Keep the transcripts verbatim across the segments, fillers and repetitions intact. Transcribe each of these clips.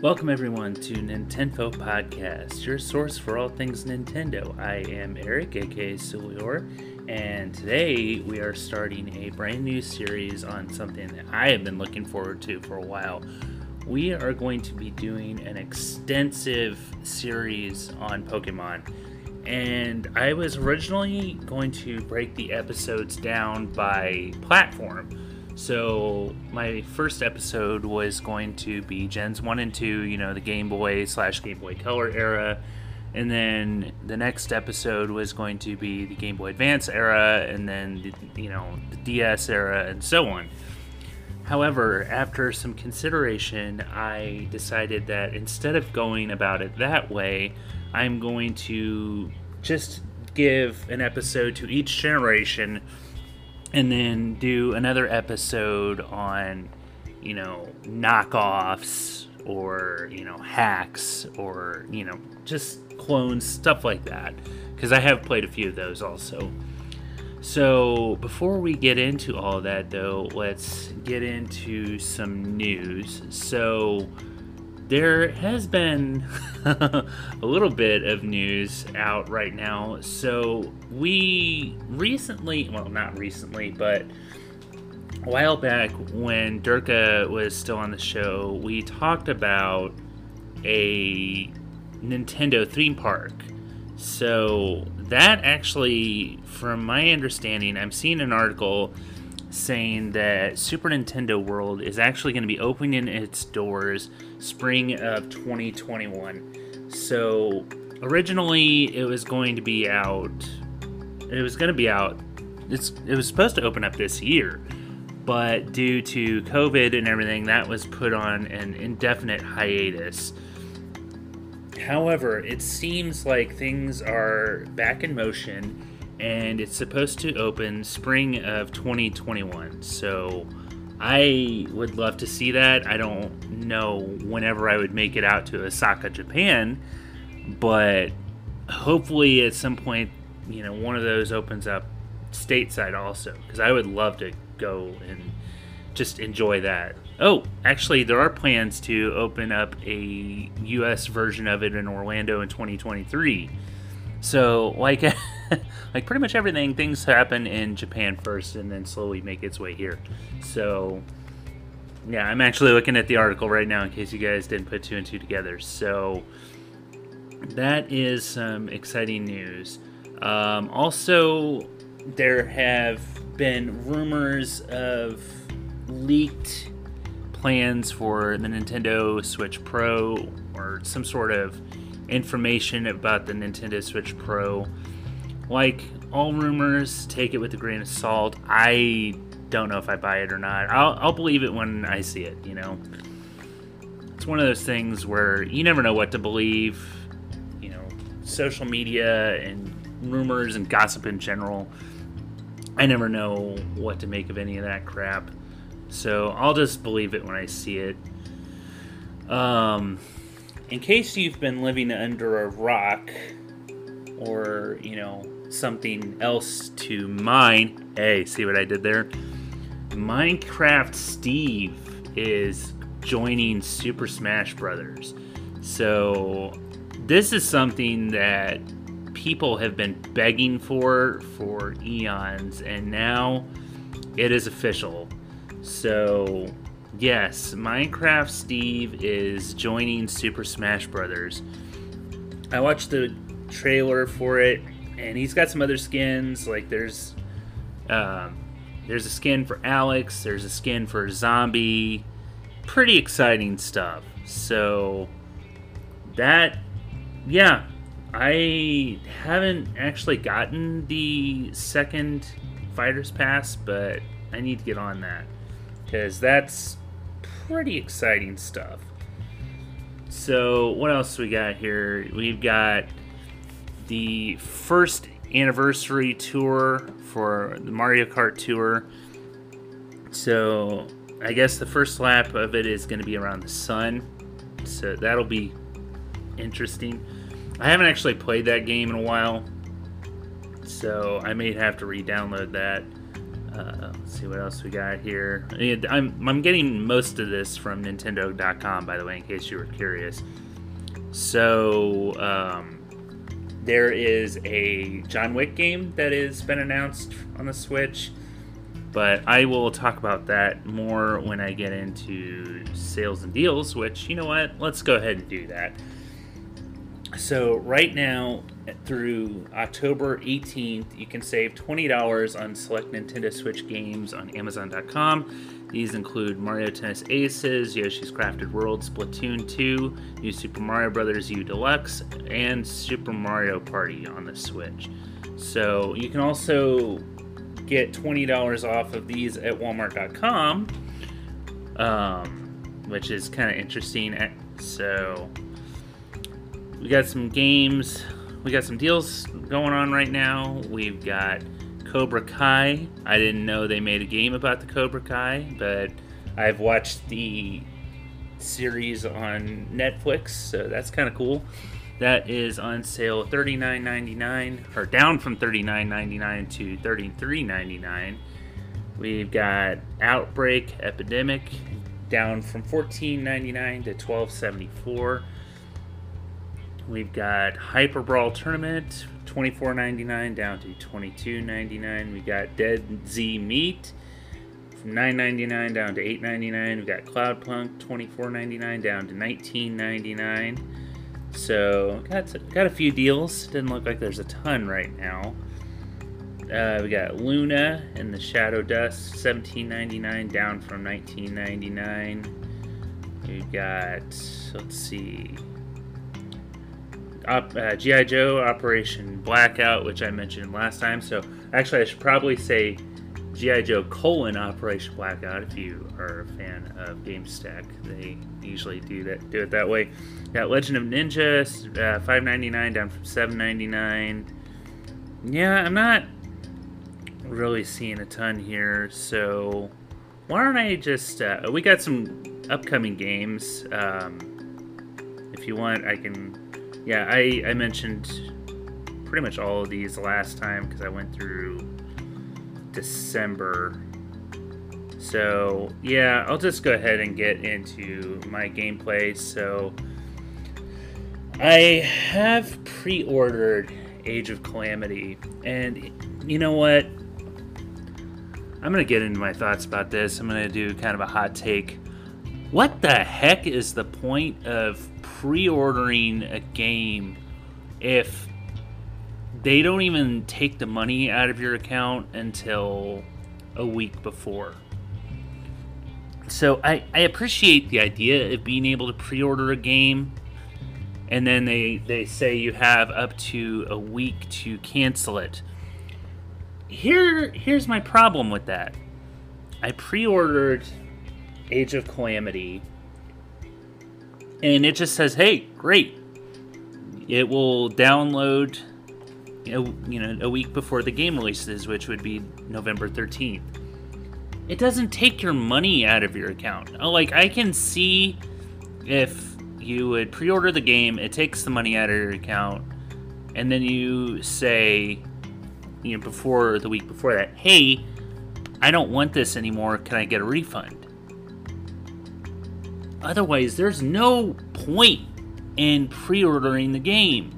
Welcome everyone to Nintenfo Podcast, your source for all things Nintendo. I am Eric, aka Suliore, and today we are starting a brand new series on something that I have been looking forward to for a while. We are going to be doing an extensive series on Pokemon, and I was originally going to break the episodes down by platform. So my first episode was going to be Gens one and two, you know, the Game Boy slash Game Boy Color era. And then the next episode was going to be the Game Boy Advance era, and then, the, you know, the D S era, and so on. However, after some consideration, I decided that instead of going about it that way, I'm going to just give an episode to each generation, and then do another episode on, you know, knockoffs or, you know, hacks or, you know, just clones, stuff like that. Because I have played a few of those also. So before we get into all that, though, let's get into some news. So there has been a little bit of news out right now. So we recently, well, not recently, but a while back when Durka was still on the show, we talked about a Nintendo theme park. So that actually, from my understanding, I'm seeing an article saying that Super Nintendo World is actually going to be opening its doors spring of twenty twenty-one. So originally it was going to be out, it was going to be out, it's, it was supposed to open up this year, but due to COVID and everything, that was put on an indefinite hiatus. However, it seems like things are back in motion, and it's supposed to open spring of twenty twenty-one. So I would love to see that. I don't know whenever I would make it out to Osaka, Japan, but hopefully at some point, you know, one of those opens up stateside also, because I would love to go and just enjoy that. Oh, actually, there are plans to open up a U S version of it in Orlando in twenty twenty-three. So, like, like pretty much everything, things happen in Japan first and then slowly make its way here. So, yeah, I'm actually looking at the article right now in case you guys didn't put two and two together. So, that is some exciting news. Um, also, there have been rumors of leaked plans for the Nintendo Switch Pro or some sort of information about the Nintendo Switch Pro. Like all rumors, take it with a grain of salt. I don't know if I buy it or not. I'll, I'll believe it when I see it, you know. It's one of those things where you never know what to believe. You know, social media and rumors and gossip in general. I never know what to make of any of that crap. So I'll just believe it when I see it. Um... In case you've been living under a rock or, you know, something else to mine. Hey, see what I did there? Minecraft Steve is joining Super Smash Brothers. So this is something that people have been begging for for eons, and now it is official. So yes, Minecraft Steve is joining Super Smash Brothers. I watched the trailer for it, and he's got some other skins. Like there's, um, there's a skin for Alex. There's a skin for Zombie. Pretty exciting stuff. So that, yeah, I haven't actually gotten the second Fighter's Pass, but I need to get on that because that's pretty exciting stuff. So what else we got here? We've got the first anniversary tour for the Mario Kart tour. So I guess the first lap of it is going to be around the sun. So that'll be interesting. I haven't actually played that game in a while, so I may have to re-download that. Uh, let's see what else we got here. I'm I'm getting most of this from Nintendo dot com, by the way, in case you were curious. So um, there is a John Wick game that has been announced on the Switch, but I will talk about that more when I get into sales and deals, which, you know what, let's go ahead and do that. So right now, through October eighteenth, you can save twenty dollars on select Nintendo Switch games on Amazon dot com. These include Mario Tennis Aces, Yoshi's Crafted World, Splatoon two, New Super Mario Brothers U Deluxe, and Super Mario Party on the Switch. So you can also get twenty dollars off of these at Walmart dot com, um, which is kind of interesting. So we got some games. We got some deals going on right now. We've got Cobra Kai. I didn't know they made a game about the Cobra Kai, but I've watched the series on Netflix, so that's kind of cool. That is on sale thirty-nine ninety-nine, or down from thirty-nine ninety-nine to thirty-three ninety-nine. We've got Outbreak Epidemic, down from fourteen ninety-nine to twelve seventy-four. We've got Hyper Brawl Tournament, twenty-four ninety-nine down to twenty-two ninety-nine. We got Dead Z Meat from nine ninety-nine down to eight ninety-nine. We got Cloudpunk, twenty-four ninety-nine down to nineteen ninety-nine. So got got a few deals. Doesn't look like there's a ton right now. Uh, we got Luna and the Shadow Dust, seventeen ninety-nine down from nineteen ninety-nine. We got, let's see. Op, uh, G I. Joe Operation Blackout, which I mentioned last time. So actually, I should probably say G I. Joe colon Operation Blackout if you are a fan of GameStack. They usually do that, do it that way. Got Legend of Ninja, uh, five ninety-nine down from seven ninety-nine. Yeah, I'm not really seeing a ton here. So why don't I just? Uh, we got some upcoming games. Um, if you want, I can. Yeah, I, I mentioned pretty much all of these last time because I went through December. So, yeah, I'll just go ahead and get into my gameplay. So, I have pre-ordered Age of Calamity. And you know what? I'm going to get into my thoughts about this. I'm going to do kind of a hot take. What the heck is the point of pre-ordering a game if they don't even take the money out of your account until a week before? So I, I appreciate the idea of being able to pre-order a game, and then they, they say you have up to a week to cancel it. Here here's my problem with that. I pre-ordered Age of Calamity, and it just says, hey, great. It will download, you know, you know, a week before the game releases, which would be November thirteenth. It doesn't take your money out of your account. Like, I can see if you would pre-order the game, it takes the money out of your account, and then you say, you know, before the week before that, hey, I don't want this anymore. Can I get a refund? Otherwise, there's no point in pre-ordering the game.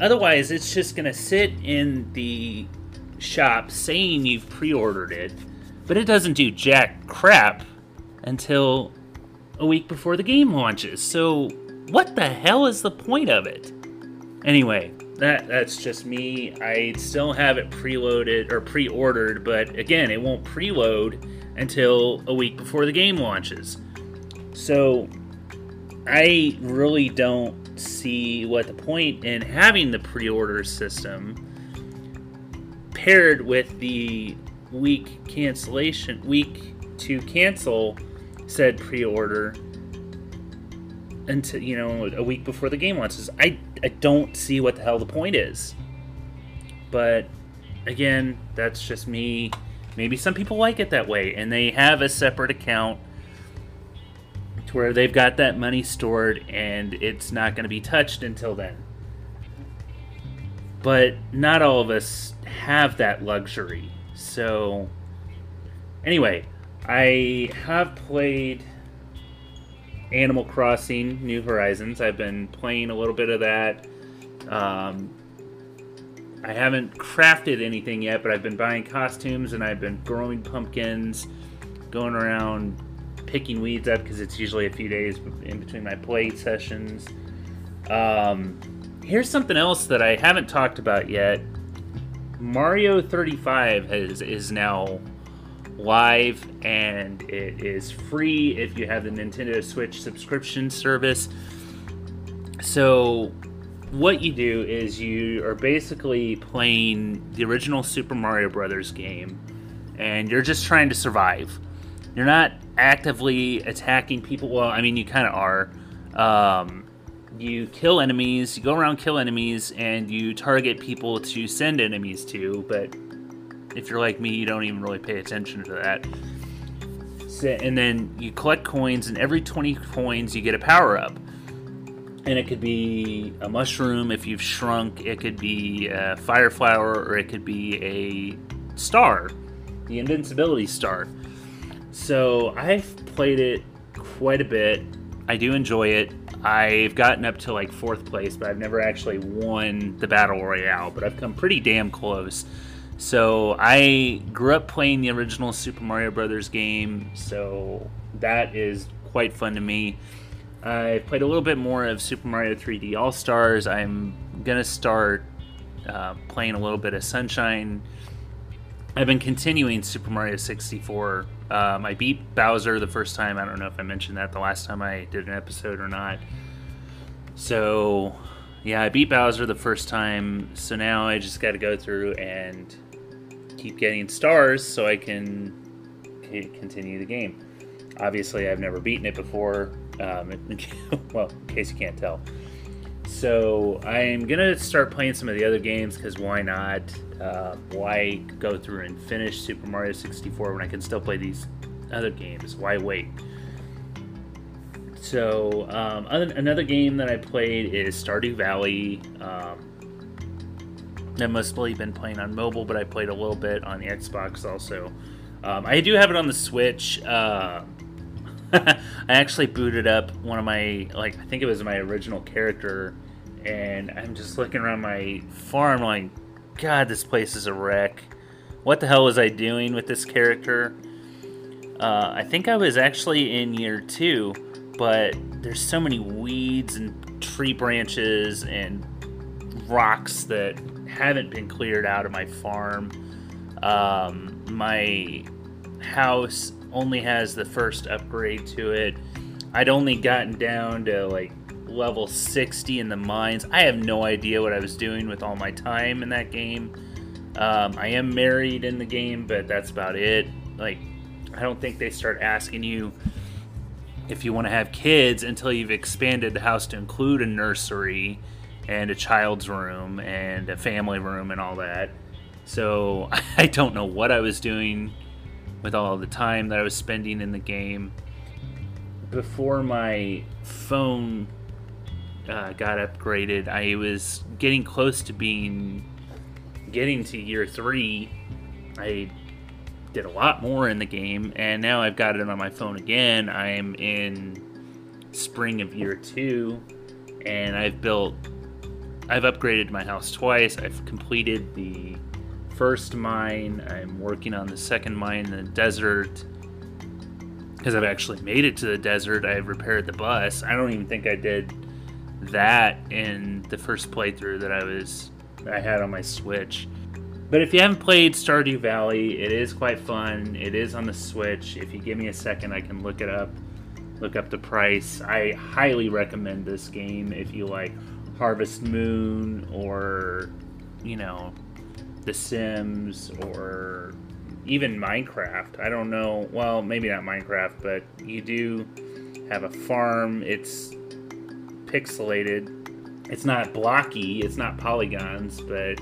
Otherwise, it's just going to sit in the shop saying you've pre-ordered it, but it doesn't do jack crap until a week before the game launches. So what the hell is the point of it? Anyway, that that's just me. I still have it preloaded or pre-ordered, but again, it won't preload until a week before the game launches. So I really don't see what the point in having the pre-order system paired with the week cancellation, week to cancel said pre-order until, you know, a week before the game launches. I, I don't see what the hell the point is. But again, that's just me. Maybe some people like it that way, and they have a separate account to where they've got that money stored, and it's not going to be touched until then. But not all of us have that luxury. So, anyway, I have played Animal Crossing New Horizons. I've been playing a little bit of that. Um, I haven't crafted anything yet, but I've been buying costumes and I've been growing pumpkins, going around picking weeds up because it's usually a few days in between my play sessions. Um, here's something else that I haven't talked about yet. Mario thirty-five has, is now live, and it is free if you have the Nintendo Switch subscription service. So what you do is you are basically playing the original Super Mario Brothers game, and you're just trying to survive. You're not actively attacking people. Well, I mean, you kind of are. Um, you kill enemies, you go around kill enemies, and you target people to send enemies to, but if you're like me, you don't even really pay attention to that. So, and then you collect coins, and every twenty coins you get a power-up. And it could be a mushroom if you've shrunk, it could be a fire flower, or it could be a star, the invincibility star. So I've played it quite a bit. I do enjoy it. I've gotten up to like fourth place, but I've never actually won the Battle Royale, but I've come pretty damn close. So I grew up playing the original Super Mario Brothers game, so that is quite fun to me. I've played a little bit more of Super Mario three D All-Stars. I'm going to start uh, playing a little bit of Sunshine. I've been continuing Super Mario sixty-four. Um, I beat Bowser the first time. I don't know if I mentioned that the last time I did an episode or not. So, yeah, I beat Bowser the first time. So now I just got to go through and keep getting stars so I can c- continue the game. Obviously, I've never beaten it before. Um, well, in case you can't tell. So I'm going to start playing some of the other games because why not? Uh, why go through and finish Super Mario sixty-four when I can still play these other games? Why wait? So um, other, another game that I played is Stardew Valley. Um, I've mostly been playing on mobile, but I played a little bit on Xbox also. Um, I do have it on the Switch. Uh, I actually booted up one of my, like, I think it was my original character, and I'm just looking around my farm like, God, this place is a wreck. What the hell was I doing with this character? Uh, I think I was actually in year two, but there's so many weeds and tree branches and rocks that haven't been cleared out of my farm. Um, my house only has the first upgrade to it. I'd only gotten down to like level sixty in the mines. I have no idea what I was doing with all my time in that game. Um, I am married in the game, but that's about it. Like, I don't think they start asking you if you want to have kids until you've expanded the house to include a nursery and a child's room and a family room and all that. So I don't know what I was doing with all the time that I was spending in the game. Before my phone uh, got upgraded, I was getting close to being, getting to year three. I did a lot more in the game, and now I've got it on my phone again. I'm in spring of year two, and I've built, I've upgraded my house twice. I've completed the first mine. I'm working on the second mine in the desert because I've actually made it to the desert. I've repaired the bus. I don't even think I did that in the first playthrough that I was I had on my Switch. But if you haven't played Stardew Valley, it is quite fun. It is on the Switch. If you give me a second, I can look it up, look up the price. I highly recommend this game if you like Harvest Moon or, you know, The Sims, or even Minecraft. I don't know. Well, maybe not Minecraft, but you do have a farm. It's pixelated. It's not blocky. It's not polygons, but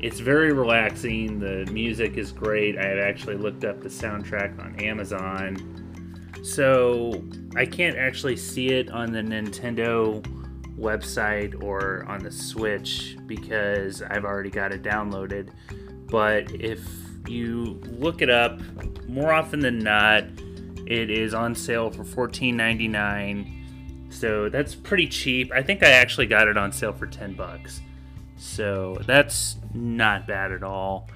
it's very relaxing. The music is great. I have actually looked up the soundtrack on Amazon. So I can't actually see it on the Nintendo website or on the Switch because I've already got it downloaded, but if you look it up. More often than not, it is on sale for fourteen ninety-nine. So that's pretty cheap. I think I actually got it on sale for ten bucks. So that's not bad at all.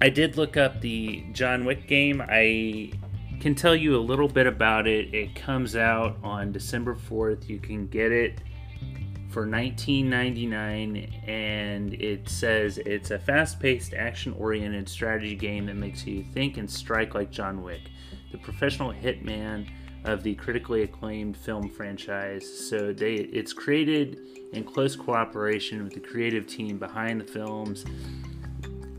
I did look up the John Wick game. I can tell you a little bit about it. It comes out on December fourth. You can get it for nineteen ninety-nine, and it says it's a fast-paced, action-oriented strategy game that makes you think and strike like John Wick, the professional hitman of the critically acclaimed film franchise. So they, it's created in close cooperation with the creative team behind the films.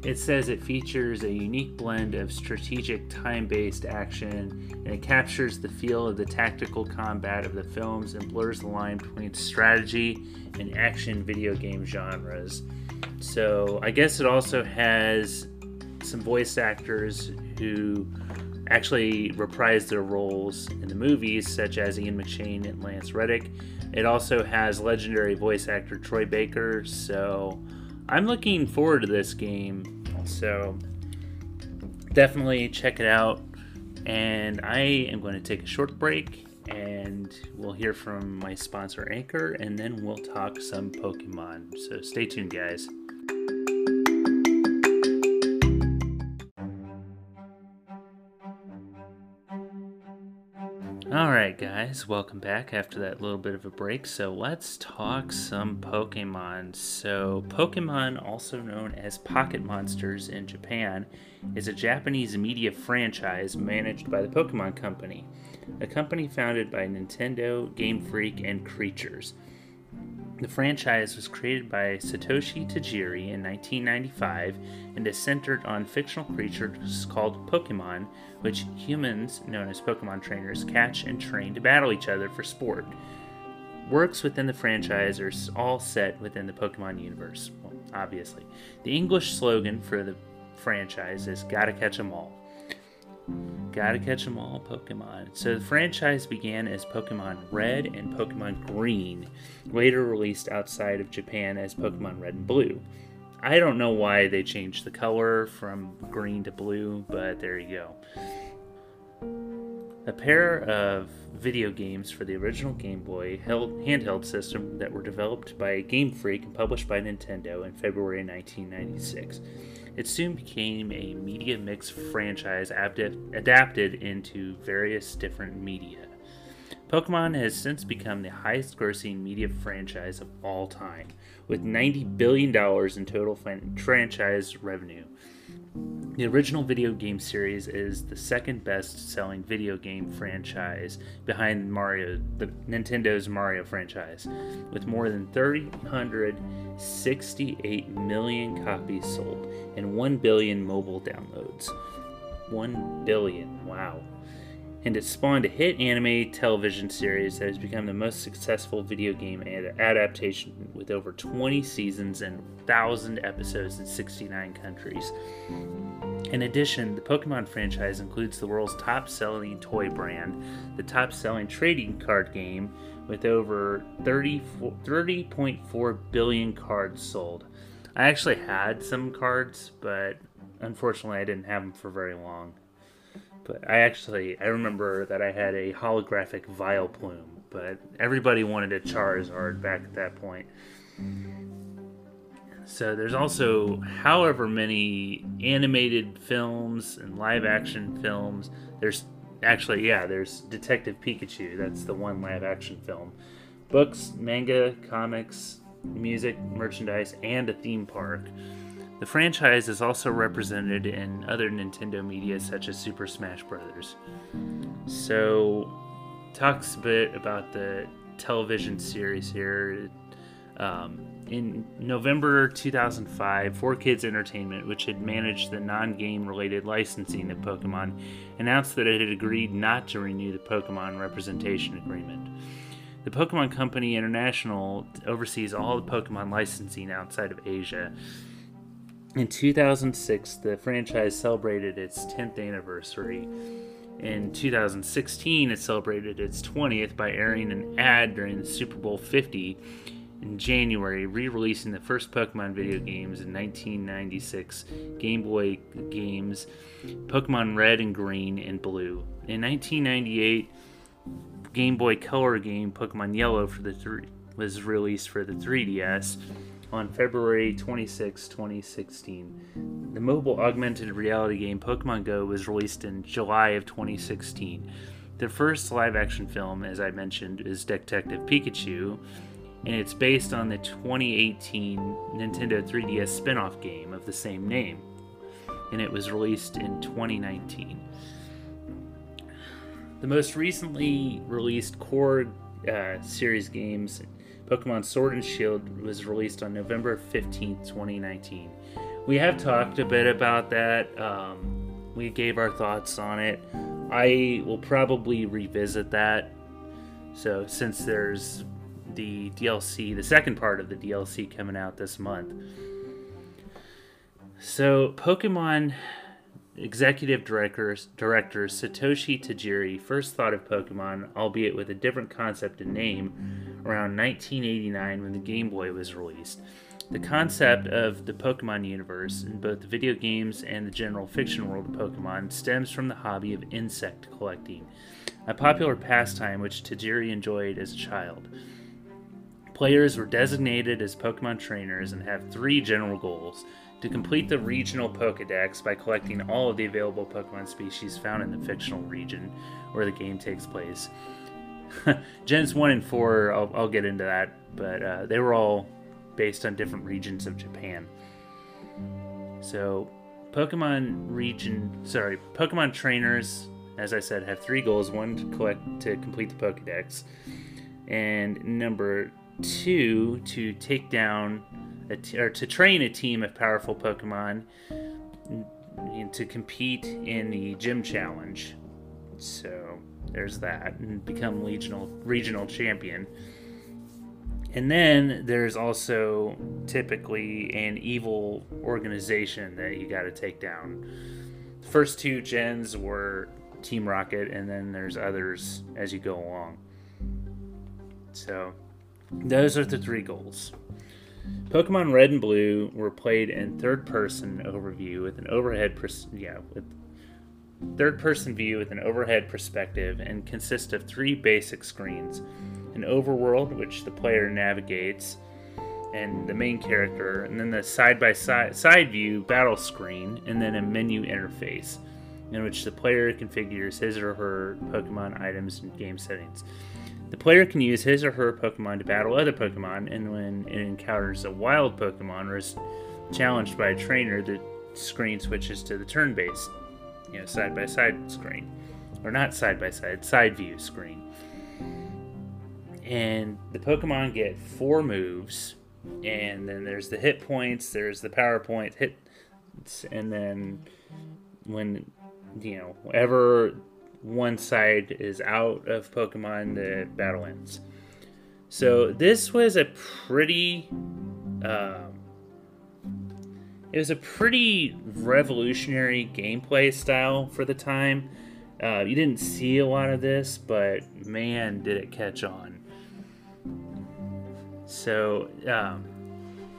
It says it features a unique blend of strategic, time-based action, and it captures the feel of the tactical combat of the films and blurs the line between strategy and action video game genres. So I guess it also has some voice actors who actually reprised their roles in the movies, such as Ian McShane and Lance Reddick. It also has legendary voice actor Troy Baker, so I'm looking forward to this game, so definitely check it out. And I am going to take a short break, and we'll hear from my sponsor Anchor, and then we'll talk some Pokemon. So stay tuned, guys. Alright guys, welcome back after that little bit of a break. So let's talk some Pokemon. So Pokemon, also known as Pocket Monsters in Japan, is a Japanese media franchise managed by the Pokemon Company, a company founded by Nintendo, Game Freak, and Creatures. The franchise was created by Satoshi Tajiri in nineteen ninety-five and is centered on fictional creatures called Pokemon, which humans, known as Pokemon trainers, catch and train to battle each other for sport. Works within the franchise are all set within the Pokemon universe, well, obviously. The English slogan for the franchise is, "Gotta catch 'em all." Gotta catch 'em all, Pokemon. So the franchise began as Pokemon Red and Pokemon Green, later released outside of Japan as Pokemon Red and Blue. I don't know why they changed the color from green to blue, but there you go. A pair of video games for the original Game Boy handheld system that were developed by Game Freak and published by Nintendo in February nineteen ninety-six. It soon became a media mix franchise ad- adapted into various different media. Pokemon has since become the highest grossing media franchise of all time, with ninety billion dollars in total fan- franchise revenue. The original video game series is the second best selling video game franchise behind Mario, the Nintendo's Mario franchise, with more than three hundred sixty-eight million copies sold and one billion mobile downloads. one billion, wow. And it spawned a hit anime television series that has become the most successful video game adaptation, with over twenty seasons and one thousand episodes in sixty-nine countries. In addition, the Pokemon franchise includes the world's top-selling toy brand, the top-selling trading card game, with over thirty point four billion cards sold. I actually had some cards, but unfortunately I didn't have them for very long. But I actually, I remember that I had a holographic Vileplume, but everybody wanted a Charizard back at that point. So there's also however many animated films and live action films. There's actually, yeah, there's Detective Pikachu. That's the one live action film. Books, manga, comics, music, merchandise, and a theme park. The franchise is also represented in other Nintendo media such as Super Smash Brothers. So, talks a bit about the television series here. Um, in November two thousand five, four kids Entertainment, which had managed the non-game related licensing of Pokemon, announced that it had agreed not to renew the Pokemon representation agreement. The Pokemon Company International oversees all the Pokemon licensing outside of Asia. In two thousand six, the franchise celebrated its tenth anniversary. In two thousand sixteen, it celebrated its twentieth by airing an ad during the Super Bowl fifty in January, re-releasing the first Pokemon video games in nineteen ninety-six, Game Boy games, Pokemon Red and Green and Blue. In nineteen ninety-eight, Game Boy Color game Pokemon Yellow for the three, was released for the three D S on February twenty-sixth, twenty sixteen. The mobile augmented reality game Pokemon Go was released in July of twenty sixteen. The first live-action film, as I mentioned, is Detective Pikachu, and it's based on the twenty eighteen Nintendo three D S spin-off game of the same name, and it was released in twenty nineteen. The most recently released core uh, series games, Pokemon Sword and Shield, was released on November fifteenth, twenty nineteen. We have talked a bit about that. Um, we gave our thoughts on it. I will probably revisit that. So since there's the D L C, the second part of the D L C coming out this month. So Pokemon executive director, director Satoshi Tajiri first thought of Pokemon, albeit with a different concept and name, around nineteen eighty-nine when the Game Boy was released. The concept of the Pokemon universe in both the video games and the general fiction world of Pokemon stems from the hobby of insect collecting, a popular pastime which Tajiri enjoyed as a child. Players were designated as Pokemon trainers and have three general goals: to complete the regional Pokedex by collecting all of the available Pokemon species found in the fictional region where the game takes place. Gens one and four, I'll, I'll get into that, but uh, they were all based on different regions of Japan. So, Pokemon region, sorry, Pokemon trainers, as I said, have three goals: one, to collect to complete the Pokedex, and number two, to take down a t- or to train a team of powerful Pokemon and to compete in the gym challenge. So there's that, and become regional regional champion. And then there's also typically an evil organization that you got to take down. The first two gens were Team Rocket, and then there's others as you go along. So those are the three goals. Pokemon Red and Blue were played in third-person overview with an overhead pers- yeah, with third-person view with an overhead perspective, and consist of three basic screens: an overworld, which the player navigates, and the main character, and then the side-by-side side view battle screen, and then a menu interface in which the player configures his or her Pokemon items and game settings. The player can use his or her Pokemon to battle other Pokemon, and when it encounters a wild Pokemon or is challenged by a trainer, the screen switches to the turn-based, you know, side-by-side screen. Or not side-by-side, side view screen. And the Pokemon get four moves, and then there's the hit points, there's the power point hits, and then when, you know, whatever one side is out of Pokemon, the battle ends. So this was a pretty, um, it was a pretty revolutionary gameplay style for the time. Uh, you didn't see a lot of this, but man, did it catch on. So, um,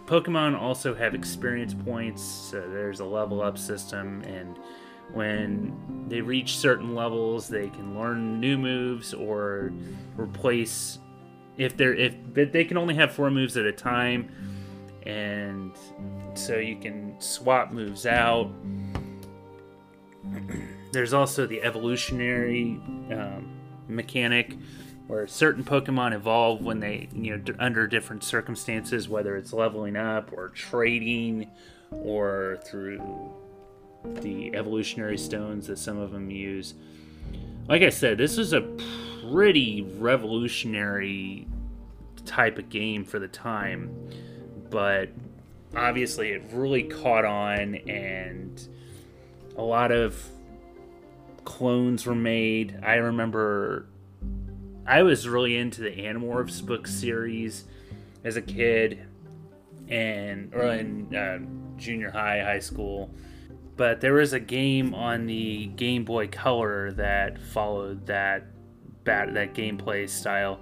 Pokemon also have experience points, so there's a level up system, and when they reach certain levels, they can learn new moves or replace, if they're, if they can only have four moves at a time, and so you can swap moves out. There's also the evolutionary um, mechanic, where certain Pokemon evolve when they, you know, d- under different circumstances, whether it's leveling up or trading or through the evolutionary stones that some of them use. Like I said, this was a pretty revolutionary type of game for the time, but obviously it really caught on, and a lot of clones were made. I remember I was really into the Animorphs book series as a kid, and or in uh, junior high, high school. But there was a game on the Game Boy Color that followed that bat, that gameplay style.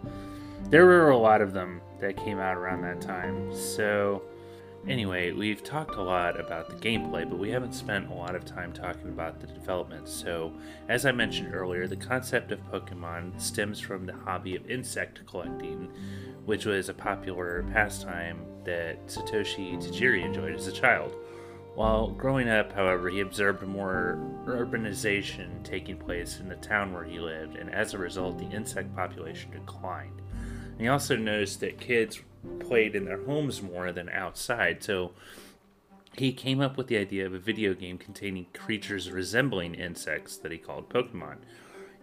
There were a lot of them. that came out around that time. So anyway, we've talked a lot about the gameplay, but we haven't spent a lot of time talking about the development. So as I mentioned earlier, the concept of Pokemon stems from the hobby of insect collecting, which was a popular pastime that Satoshi Tajiri enjoyed as a child. While growing up, however, he observed more urbanization taking place in the town where he lived, and as a result, the insect population declined. And he also noticed that kids played in their homes more than outside, so he came up with the idea of a video game containing creatures resembling insects that he called Pokemon.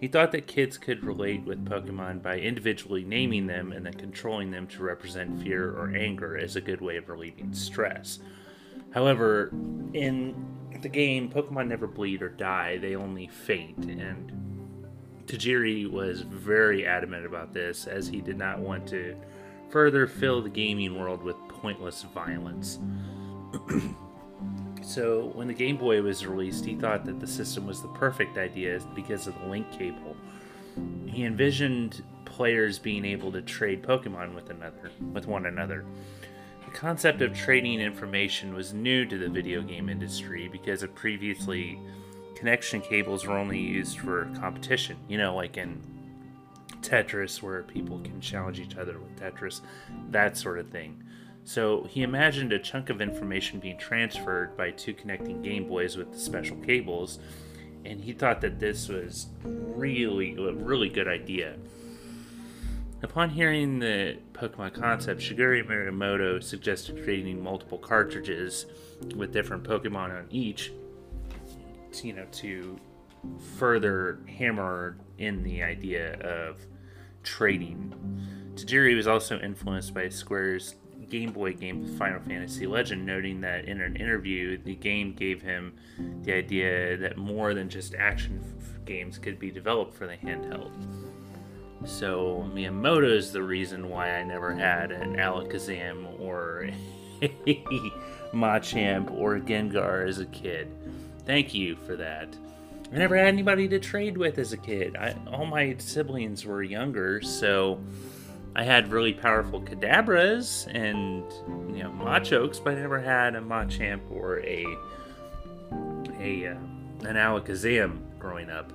He thought that kids could relate with Pokemon by individually naming them and then controlling them to represent fear or anger as a good way of relieving stress. However, in the game, Pokemon never bleed or die, they only faint, and Tajiri was very adamant about this, as he did not want to further fill the gaming world with pointless violence. So, when the Game Boy was released, he thought that the system was the perfect idea because of the link cable. He envisioned players being able to trade Pokemon with another, with one another. The concept of trading information was new to the video game industry because of previously connection cables were only used for competition. You know, like in Tetris, where people can challenge each other with Tetris, that sort of thing. So he imagined a chunk of information being transferred by two connecting Game Boys with the special cables, and he thought that this was really a really good idea. Upon hearing the Pokemon concept, Shigeru Miyamoto suggested creating multiple cartridges with different Pokemon on each, you know, to further hammer in the idea of trading. Tajiri was also influenced by Square's Game Boy game Final Fantasy Legend, noting that in an interview, the game gave him the idea that more than just action f- games could be developed for the handheld. So Miyamoto's the reason why I never had an Alakazam or a Machamp or a Gengar as a kid. Thank you for that. I never had anybody to trade with as a kid. I, all my siblings were younger, so I had really powerful Kadabras and, you know, Machokes, but I never had a Machamp or a, a uh, an Alakazam growing up.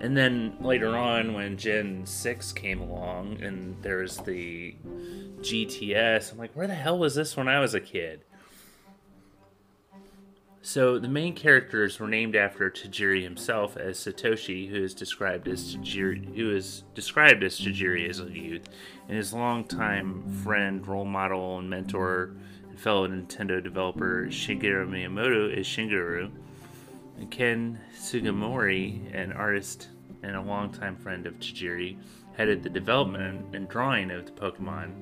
And then later on, when Gen six came along, and there was the G T S, I'm like, where the hell was this when I was a kid? So the main characters were named after Tajiri himself, as Satoshi, who is described as Tajiri, who is described as Tajiri as a youth, and his longtime friend, role model, and mentor, and fellow Nintendo developer Shigeru Miyamoto is Shigeru. And Ken Sugimori, an artist and a longtime friend of Tajiri, headed the development and drawing of the Pokemon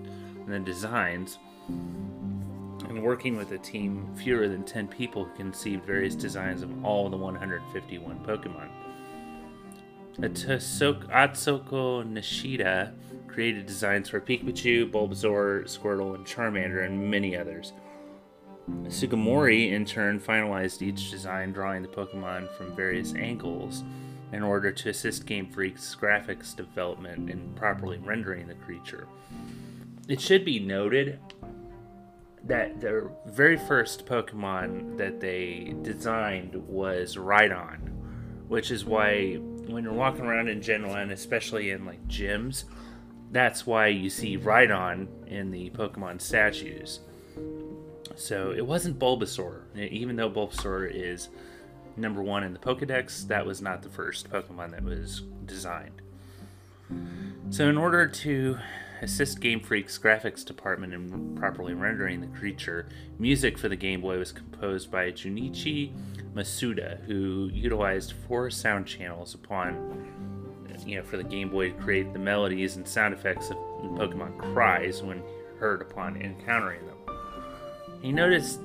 and the designs. And working with a team fewer than ten people, who conceived various designs of all the one hundred fifty-one Pokemon. Atsuko Nishida created designs for Pikachu, Bulbasaur, Squirtle, and Charmander, and many others. Sugimori, in turn, finalized each design, drawing the Pokemon from various angles in order to assist Game Freak's graphics development in properly rendering the creature. It should be noted that the very first Pokemon that they designed was Rhydon, which is why when you're walking around in Gen one, especially in like gyms, that's why you see Rhydon in the Pokemon statues. So it wasn't Bulbasaur. Even though Bulbasaur is number one in the Pokedex, that was not the first Pokemon that was designed. So in order to assist Game Freak's graphics department in properly rendering the creature, music for the Game Boy was composed by Junichi Masuda, who utilized four sound channels upon, you know, for the Game Boy to create the melodies and sound effects of Pokemon cries when heard upon encountering them. He noticed,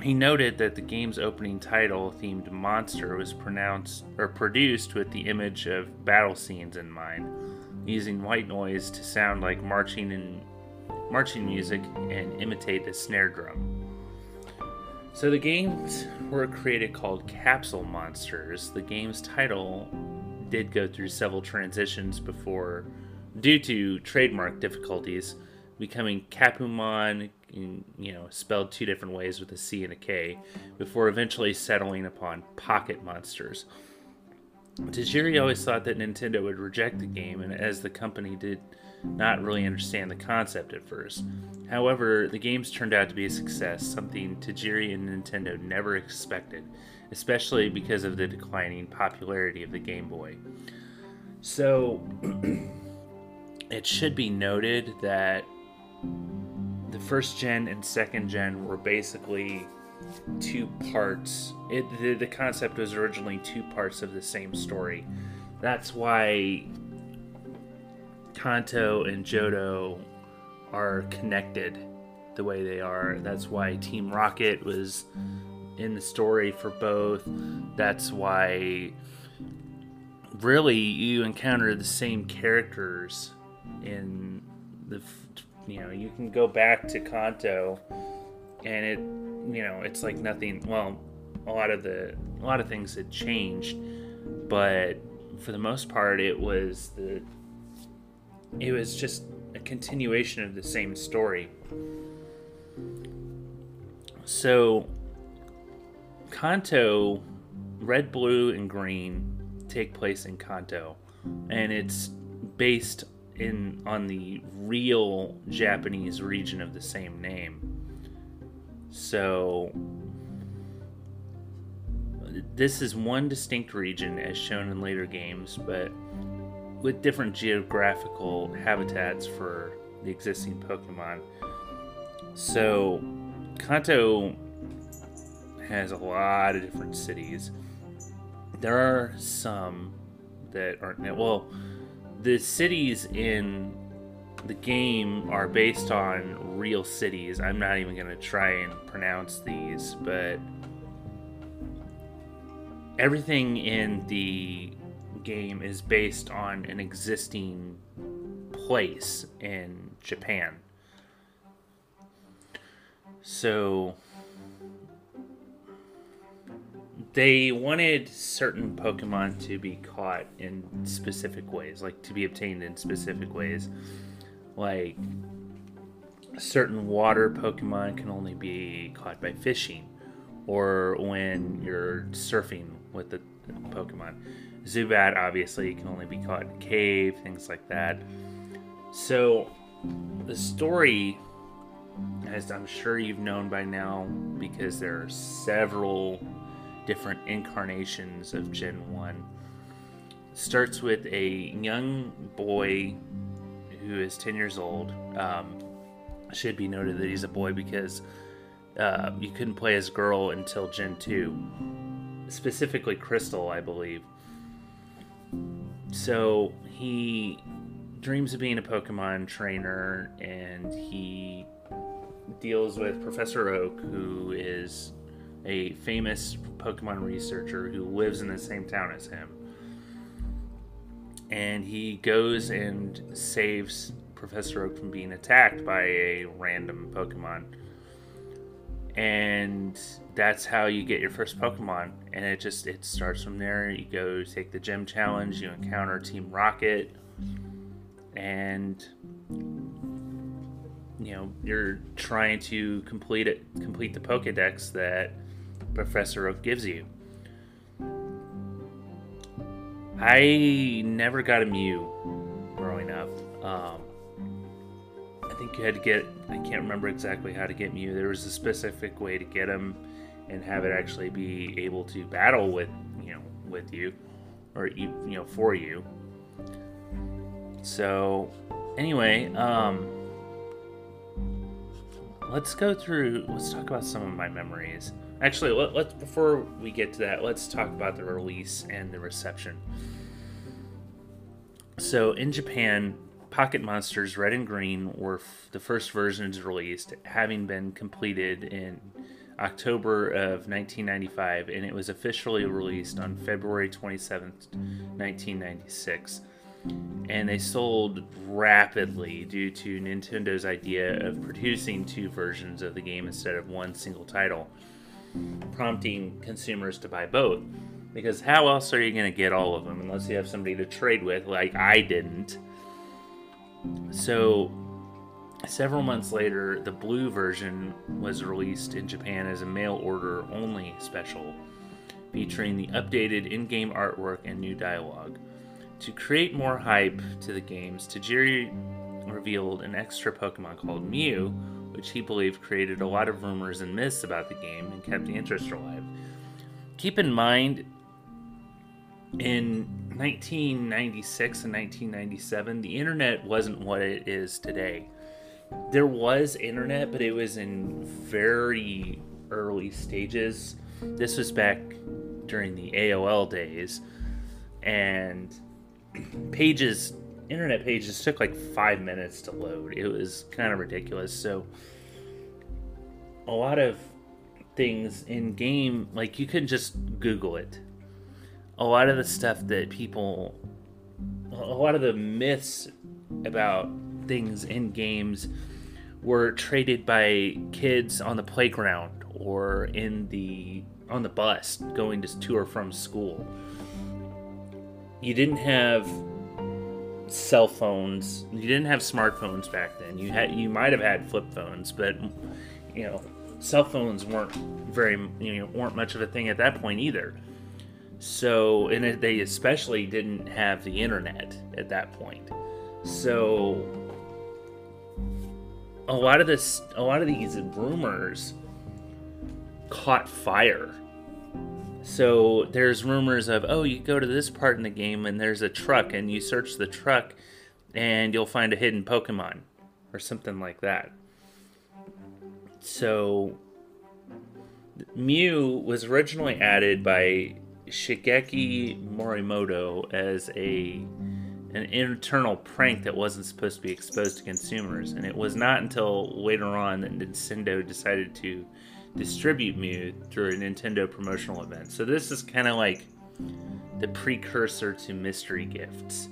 he noted that the game's opening title, themed monster, was pronounced or produced with the image of battle scenes in mind, using white noise to sound like marching and marching music and imitate a snare drum. So the games were created called Capsule Monsters. The game's title did go through several transitions before, due to trademark difficulties. becoming Capumon, in, you know, spelled two different ways with a C and a K, before eventually settling upon Pocket Monsters. Tajiri always thought that Nintendo would reject the game, and as the company did not really understand the concept at first. However, the games turned out to be a success, something Tajiri and Nintendo never expected, especially because of the declining popularity of the Game Boy. So, it should be noted that the first gen and second gen were basically two parts. It, the, the concept was originally two parts of the same story. That's why Kanto and Johto are connected the way they are. That's why Team Rocket was in the story for both. That's why really you encounter the same characters in the, you know, you can go back to Kanto and it, you know, it's like nothing. Well, a lot of the a lot of things had changed, but for the most part it was the It was just a continuation of the same story. So, Kanto, Red, Blue, and Green take place in Kanto, and it's based in on the real Japanese region of the same name. So, this is one distinct region as shown in later games, but with different geographical habitats for the existing Pokemon. So, Kanto has a lot of different cities. There are some that aren't... Well, the cities in the game are based on real cities. I'm not even going to try and pronounce these, but everything in the game is based on an existing place in Japan. So they wanted certain Pokemon to be caught in specific ways, like to be obtained in specific ways. Like certain water Pokemon can only be caught by fishing or when you're surfing with the Pokemon. Zubat, obviously, can only be caught in a cave, things like that. So, the story, as I'm sure you've known by now, because there are several different incarnations of Gen one, starts with a young boy who is ten years old. Um, should be noted that he's a boy because uh, you couldn't play as girl until Gen two. Specifically Crystal, I believe. So he dreams of being a Pokemon trainer, and he deals with Professor Oak, who is a famous Pokemon researcher who lives in the same town as him. And he goes and saves Professor Oak from being attacked by a random Pokemon. And that's how you get your first Pokemon, and it just it starts from there. You go take the gym challenge, you encounter Team Rocket, and you know you're trying to complete it, complete the Pokédex that Professor Oak gives you. I never got a Mew growing up. Um, I think you had to get, I can't remember exactly how to get Mew. There was a specific way to get him and have it actually be able to battle with, you know, with you or, you know, for you. So anyway, um, let's go through, let's talk about some of my memories. Actually, let, let's, before we get to that, let's talk about the release and the reception. So in Japan, Pocket Monsters Red and Green were f- the first versions released, having been completed in October of nineteen ninety-five, and it was officially released on February twenty-seventh, nineteen ninety-six. And they sold rapidly due to Nintendo's idea of producing two versions of the game instead of one single title, prompting consumers to buy both. Because how else are you going to get all of them unless you have somebody to trade with, like I didn't? So Several months later, the blue version was released in Japan as a mail-order only special, featuring the updated in-game artwork and new dialogue. To create more hype to the games, Tajiri revealed an extra Pokemon called Mew, which he believed created a lot of rumors and myths about the game and kept the interest alive. Keep in mind, in nineteen ninety-six and nineteen ninety-seven, the internet wasn't what it is today. There was internet, but it was in very early stages. This was back during the A O L days, and pages, internet pages took like five minutes to load. It was kind of ridiculous. So a lot of things in game, like, you couldn't just Google it. A lot of the stuff that people, a lot of the myths about things in games were traded by kids on the playground or in the on the bus going to, to or from school. You didn't have cell phones. You didn't have smartphones back then. You had you might have had flip phones, but you know, cell phones weren't very you know, weren't much of a thing at that point either. So, and they especially didn't have the internet at that point. So a lot of this, a lot of these rumors caught fire. So there's rumors of, oh, you go to this part in the game and there's a truck, and you search the truck and you'll find a hidden Pokemon or something like that. So Mew was originally added by Shigeki Morimoto as a an internal prank that wasn't supposed to be exposed to consumers, and it was not until later on that Nintendo decided to distribute Mew through a Nintendo promotional event. So this is kind of like the precursor to mystery gifts.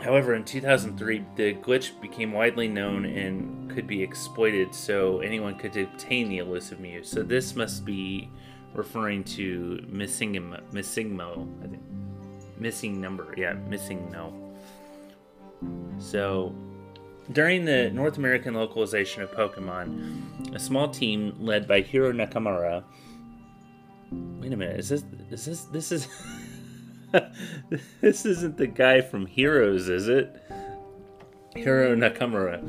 However, in two thousand three, the glitch became widely known and could be exploited, so anyone could obtain the elusive Mew. So this must be referring to Missingmo, Missingmo, I think. Missing number, yeah, missing no. So, during the North American localization of Pokemon, a small team led by Hiro Nakamura. Wait a minute, is this is this this is this isn't the guy from Heroes, is it? Hiro Nakamura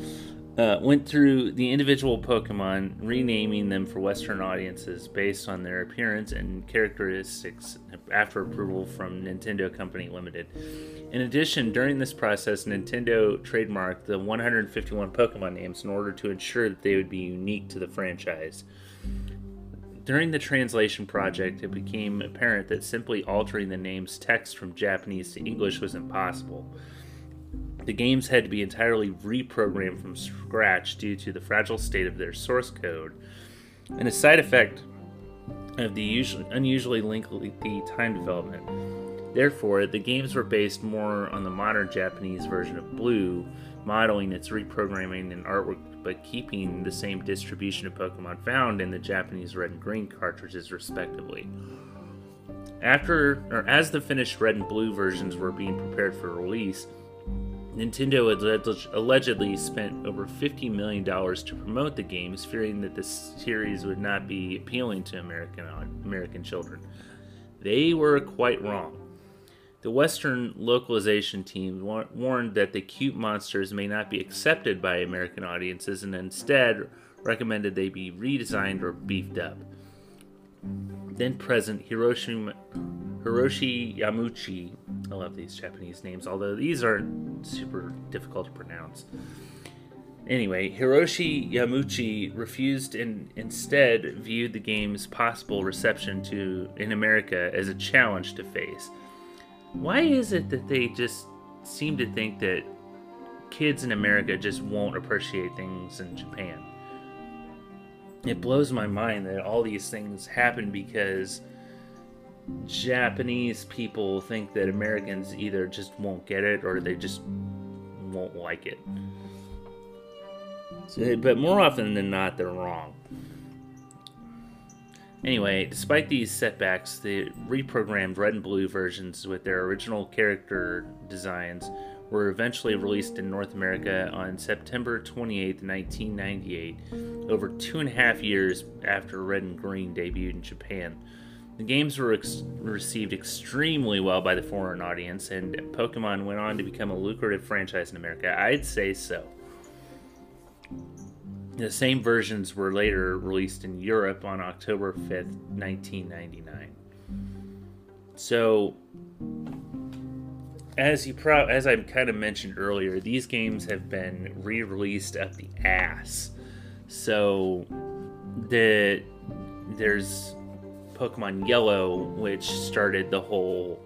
uh, went through the individual Pokemon, renaming them for Western audiences based on their appearance and characteristics after approval from Nintendo Company Limited. In addition, during this process, Nintendo trademarked the one hundred fifty-one Pokemon names in order to ensure that they would be unique to the franchise. During the translation project, it became apparent that simply altering the name's text from Japanese to English was impossible. The games had to be entirely reprogrammed from scratch due to the fragile state of their source code. And a side effect of the usually, unusually lengthy time development. Therefore, the games were based more on the modern Japanese version of Blue, modeling its reprogramming and artwork, but keeping the same distribution of Pokemon found in the Japanese Red and Green cartridges, respectively. After, or as the finished Red and Blue versions were being prepared for release, Nintendo had allegedly spent over fifty million dollars to promote the games, fearing that the series would not be appealing to American American children. They were quite wrong. The Western localization team warned that the cute monsters may not be accepted by American audiences, and instead recommended they be redesigned or beefed up. Then present Hiroshi, Hiroshi Yamauchi, I love these Japanese names, although these aren't super difficult to pronounce. Anyway, Hiroshi Yamauchi refused and instead viewed the game's possible reception to in America as a challenge to face. Why is it that they just seem to think that kids in America just won't appreciate things in Japan? It blows my mind that all these things happen because Japanese people think that Americans either just won't get it or they just won't like it. So, but more often than not, they're wrong. Anyway, despite these setbacks, the reprogrammed Red and Blue versions with their original character designs were eventually released in North America on September twenty-eighth, nineteen ninety-eight, over two and a half years after Red and Green debuted in Japan. The games were ex- received extremely well by the foreign audience, and Pokemon went on to become a lucrative franchise in America. I'd say so. The same versions were later released in Europe on October fifth, nineteen ninety-nine. So, as you pro- as I kind of mentioned earlier, these games have been re-released up the ass. So, the there's Pokemon Yellow, which started the whole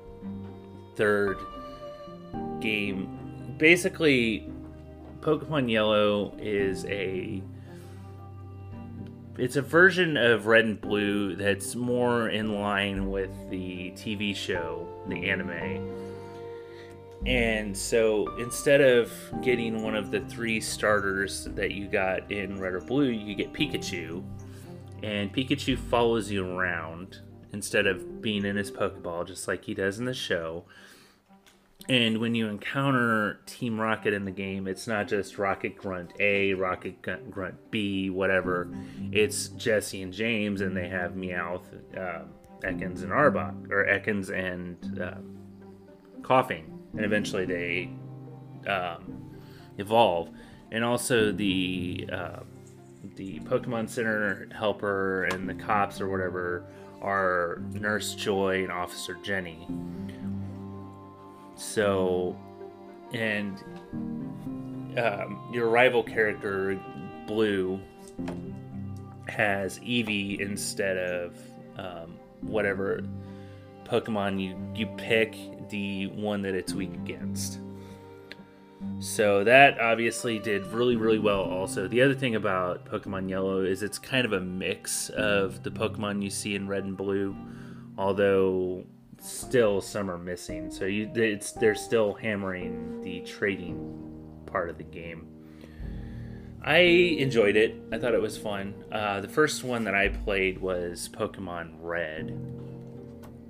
third game. Basically, Pokemon Yellow is a it's a version of Red and Blue that's more in line with the T V show, the anime. And so instead of getting one of the three starters that you got in Red or Blue, you get Pikachu. And Pikachu follows you around instead of being in his Pokeball, just like he does in the show. And when you encounter Team Rocket in the game, it's not just Rocket Grunt A, Rocket Grunt B, whatever. It's Jesse and James, and they have Meowth, uh, Ekans, and Arbok, or Ekans and uh, Coughing. And eventually they um, evolve. And also the uh, the Pokemon Center helper and the cops or whatever are Nurse Joy and Officer Jenny. So, and um, your rival character, Blue, has Eevee instead of um, whatever Pokemon you, you pick, the one that it's weak against. So that obviously did really, really well also. The other thing about Pokemon Yellow is it's kind of a mix of the Pokemon you see in Red and Blue, although still some are missing, so you it's they're still hammering the trading part of the game. I enjoyed it. I thought it was fun. Uh, the first one that I played was Pokemon Red.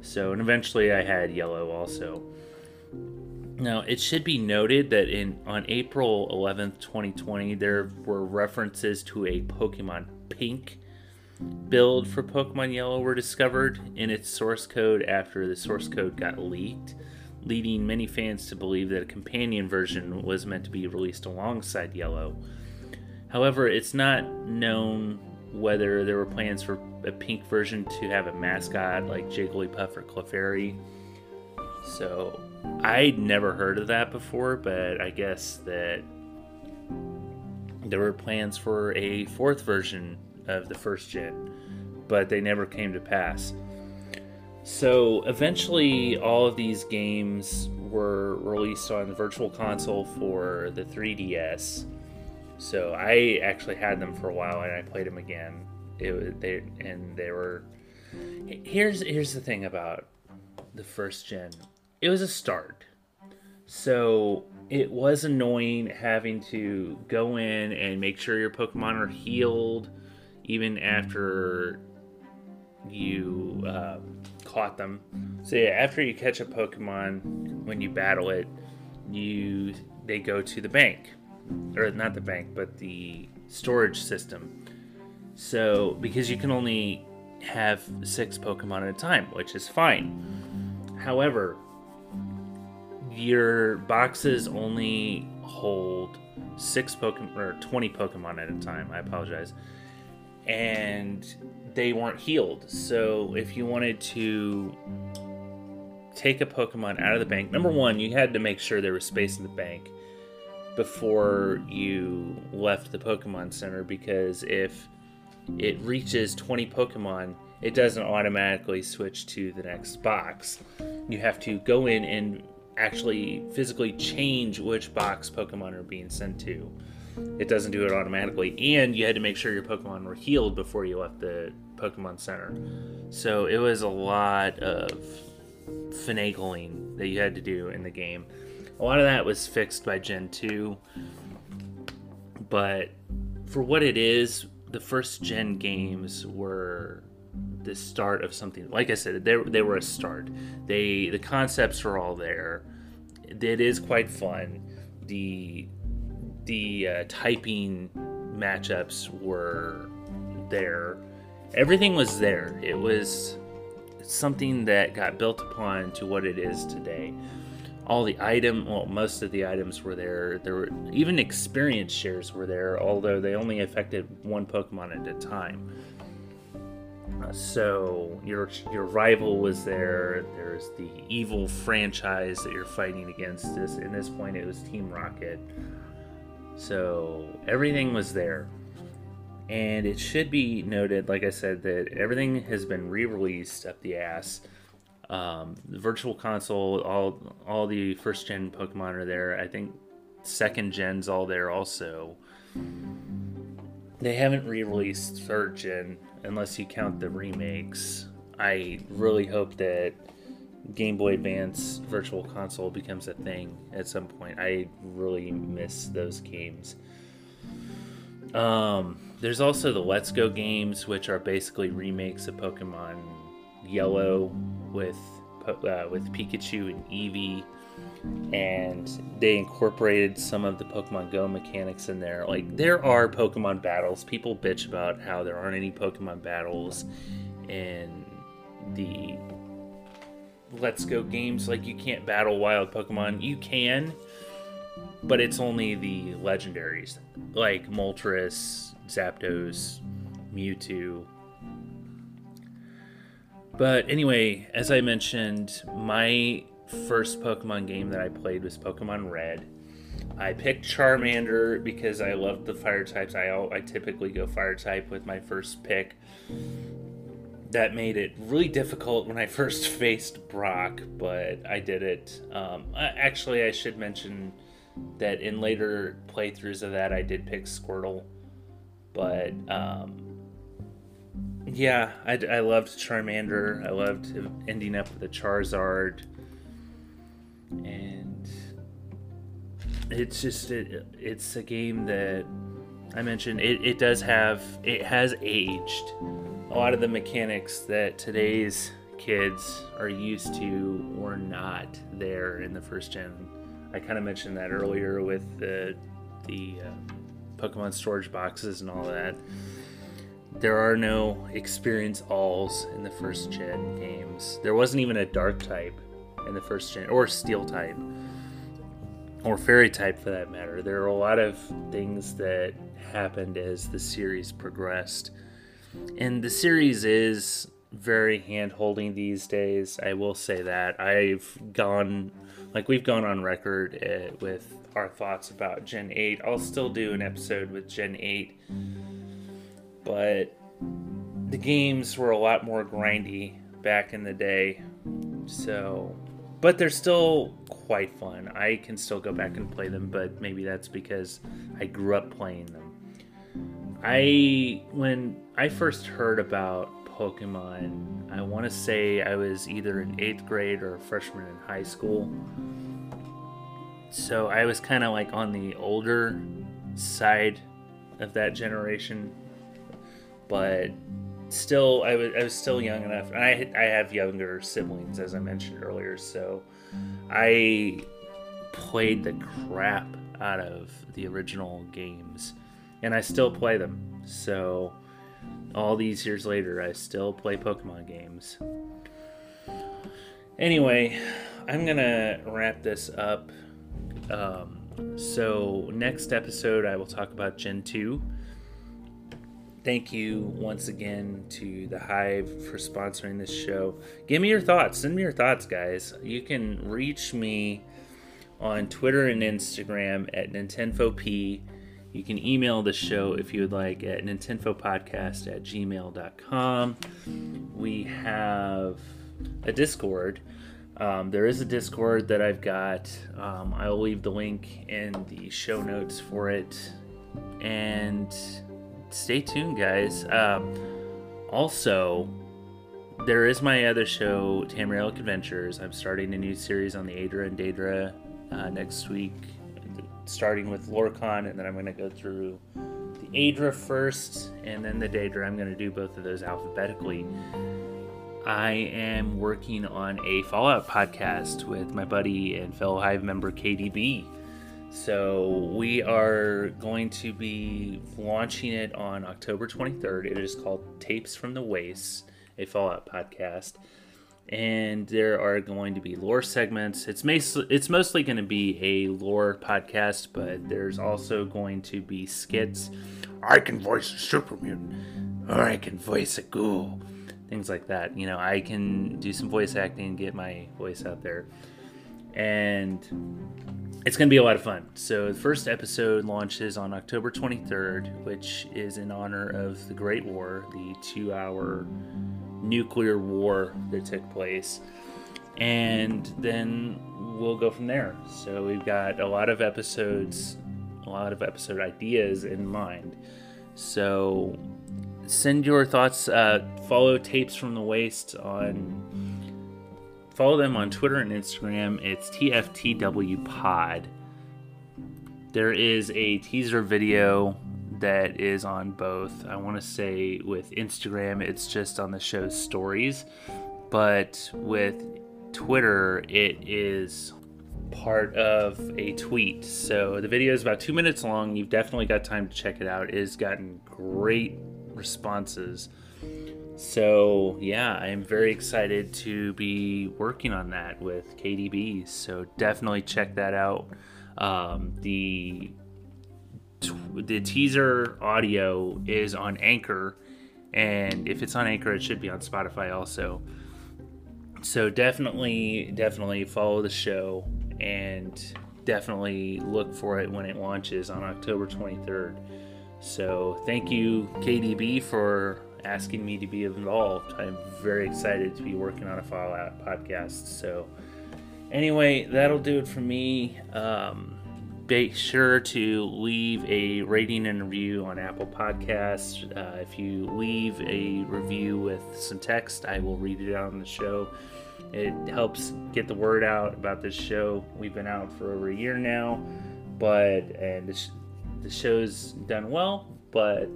So, and eventually I had Yellow also. Now, it should be noted that in on April eleventh, twenty twenty, there were references to a Pokemon Pink build for Pokemon Yellow were discovered in its source code after the source code got leaked, leading many fans to believe that a companion version was meant to be released alongside Yellow. However, it's not known whether there were plans for a pink version to have a mascot like Jigglypuff or Clefairy. So, I'd never heard of that before, but I guess that there were plans for a fourth version of the first gen, but they never came to pass. So eventually all of these games were released on the virtual console for the three D S. So I actually had them for a while and I played them again. It they and they were here's here's the thing about the first gen. It was a start. So it was annoying having to go in and make sure your Pokemon are healed even after you uh, caught them. So yeah, after you catch a Pokemon, when you battle it, you they go to the bank, or not the bank, but the storage system. So, because you can only have six Pokemon at a time, which is fine. However, your boxes only hold six Pokemon, or twenty Pokemon at a time, I apologize. And they weren't healed. So if you wanted to take a Pokemon out of the bank, number one, you had to make sure there was space in the bank before you left the Pokemon Center, because if it reaches twenty Pokemon, it doesn't automatically switch to the next box. You have to go in and actually physically change which box Pokemon are being sent to. It doesn't do it automatically, and you had to make sure your Pokemon were healed before you left the Pokemon Center. So it was a lot of finagling that you had to do in the game. A lot of that was fixed by Gen two, but for what it is, the first Gen games were the start of something. Like I said, they, they were a start. They the concepts were all there. it is quite fun. The the uh, typing matchups were there. Everything was there. It was something that got built upon to what it is today. All the item, well, most of the items were there. There were even experience shares were there, although they only affected one Pokemon at a time. Uh, so your your rival was there. There's the evil franchise that you're fighting against. This, in this point, it was Team Rocket. So everything was there. And it should be noted, like I said, that everything has been re-released up the ass. Um, the Virtual Console, all all the first gen Pokemon are there. I think second gen's all there also. They haven't re-released third gen unless you count the remakes. I really hope that Game Boy Advance Virtual Console becomes a thing at some point. I really miss those games. Um, there's also the Let's Go games, which are basically remakes of Pokemon Yellow with uh, with Pikachu and Eevee, and they incorporated some of the Pokemon Go mechanics in there. Like, there are Pokemon battles. People bitch about how there aren't any Pokemon battles in the Let's Go games. Like, you can't battle wild Pokemon. You can, but it's only the legendaries, like Moltres, Zapdos, Mewtwo. But anyway, as I mentioned, my first Pokemon game that I played was Pokemon Red. I picked Charmander because I loved the fire types. I, I typically go fire type with my first pick. That made it really difficult when I first faced Brock, but I did it. Um, actually, I should mention that in later playthroughs of that, I did pick Squirtle. But, um, yeah, I, I loved Charmander. I loved him ending up with a Charizard. And it's just, it, it's a game that I mentioned. It, it does have, it has aged. A lot of the mechanics that today's kids are used to were not there in the first gen. I kind of mentioned that earlier with the, the uh, Pokemon storage boxes and all that. There are no experience alls in the first gen games. There wasn't even a dark type in the first gen, or steel type, or fairy type for that matter. There are a lot of things that happened as the series progressed. And the series is very hand-holding these days. I will say that. I've gone, like we've gone on record uh, with our thoughts about Gen eight. I'll still do an episode with Gen eight. But the games were a lot more grindy back in the day. So, but they're still quite fun. I can still go back and play them, but maybe that's because I grew up playing them. I, when I first heard about Pokemon, I want to say I was either in eighth grade or a freshman in high school. So I was kind of like on the older side of that generation, but still, I was, I was still young enough. And I, I have younger siblings, as I mentioned earlier. So I played the crap out of the original games. And I still play them. So all these years later, I still play Pokemon games. Anyway, I'm going to wrap this up. Um, so next episode, I will talk about Gen two. Thank you once again to The Hive for sponsoring this show. Give me your thoughts. Send me your thoughts, guys. You can reach me on Twitter and Instagram at Nintenfo P. You can email the show if you would like at nintenfo podcast at gmail dot com. We have a Discord. Um, there is a Discord that I've got. Um, I'll leave the link in the show notes for it. And stay tuned, guys. Um, also, there is my other show, Tamrielic Adventures. I'm starting a new series on the Aedra and Daedra uh, next week, starting with Lorcan, and then I'm going to go through the Aedra first, and then the Daedra. I'm going to do both of those alphabetically. I am working on a Fallout podcast with my buddy and fellow Hive member K D B. So we are going to be launching it on October twenty-third. It is called Tapes from the Wastes, a Fallout podcast. And there are going to be lore segments. It's mostly, it's mostly going to be a lore podcast, but there's also going to be skits. I can voice a super mutant, or I can voice a ghoul. Things like that. You know, I can do some voice acting, get my voice out there. And it's going to be a lot of fun. So the first episode launches on October twenty-third, which is in honor of the Great War, the two-hour nuclear war that took place, and then we'll go from there. So we've got a lot of episodes, a lot of episode ideas in mind. So send your thoughts. Uh, follow Tapes from the Waste on, follow them on Twitter and Instagram. It's T F T W Pod. There is a teaser video that is on both. I want to say with Instagram, it's just on the show's stories, but with Twitter, it is part of a tweet. So the video is about two minutes long. You've definitely got time to check it out. It has gotten great responses. So yeah, I'm very excited to be working on that with K D B. So definitely check that out. Um, the The teaser audio is on Anchor, and if it's on Anchor, it should be on Spotify also. So definitely, definitely follow the show, and definitely look for it when it launches on October twenty-third. So thank you, K D B, for asking me to be involved. I'm very excited to be working on a Fallout podcast. So anyway, that'll do it for me. Um... Be sure to leave a rating and review on Apple Podcasts. Uh, if you leave a review with some text, I will read it out on the show. It helps get the word out about this show. We've been out for over a year now, but and the, sh- the show's done well, but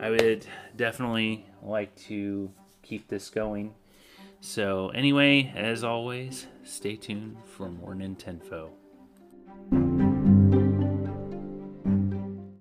I would definitely like to keep this going. So anyway, as always, stay tuned for more Nintenfo.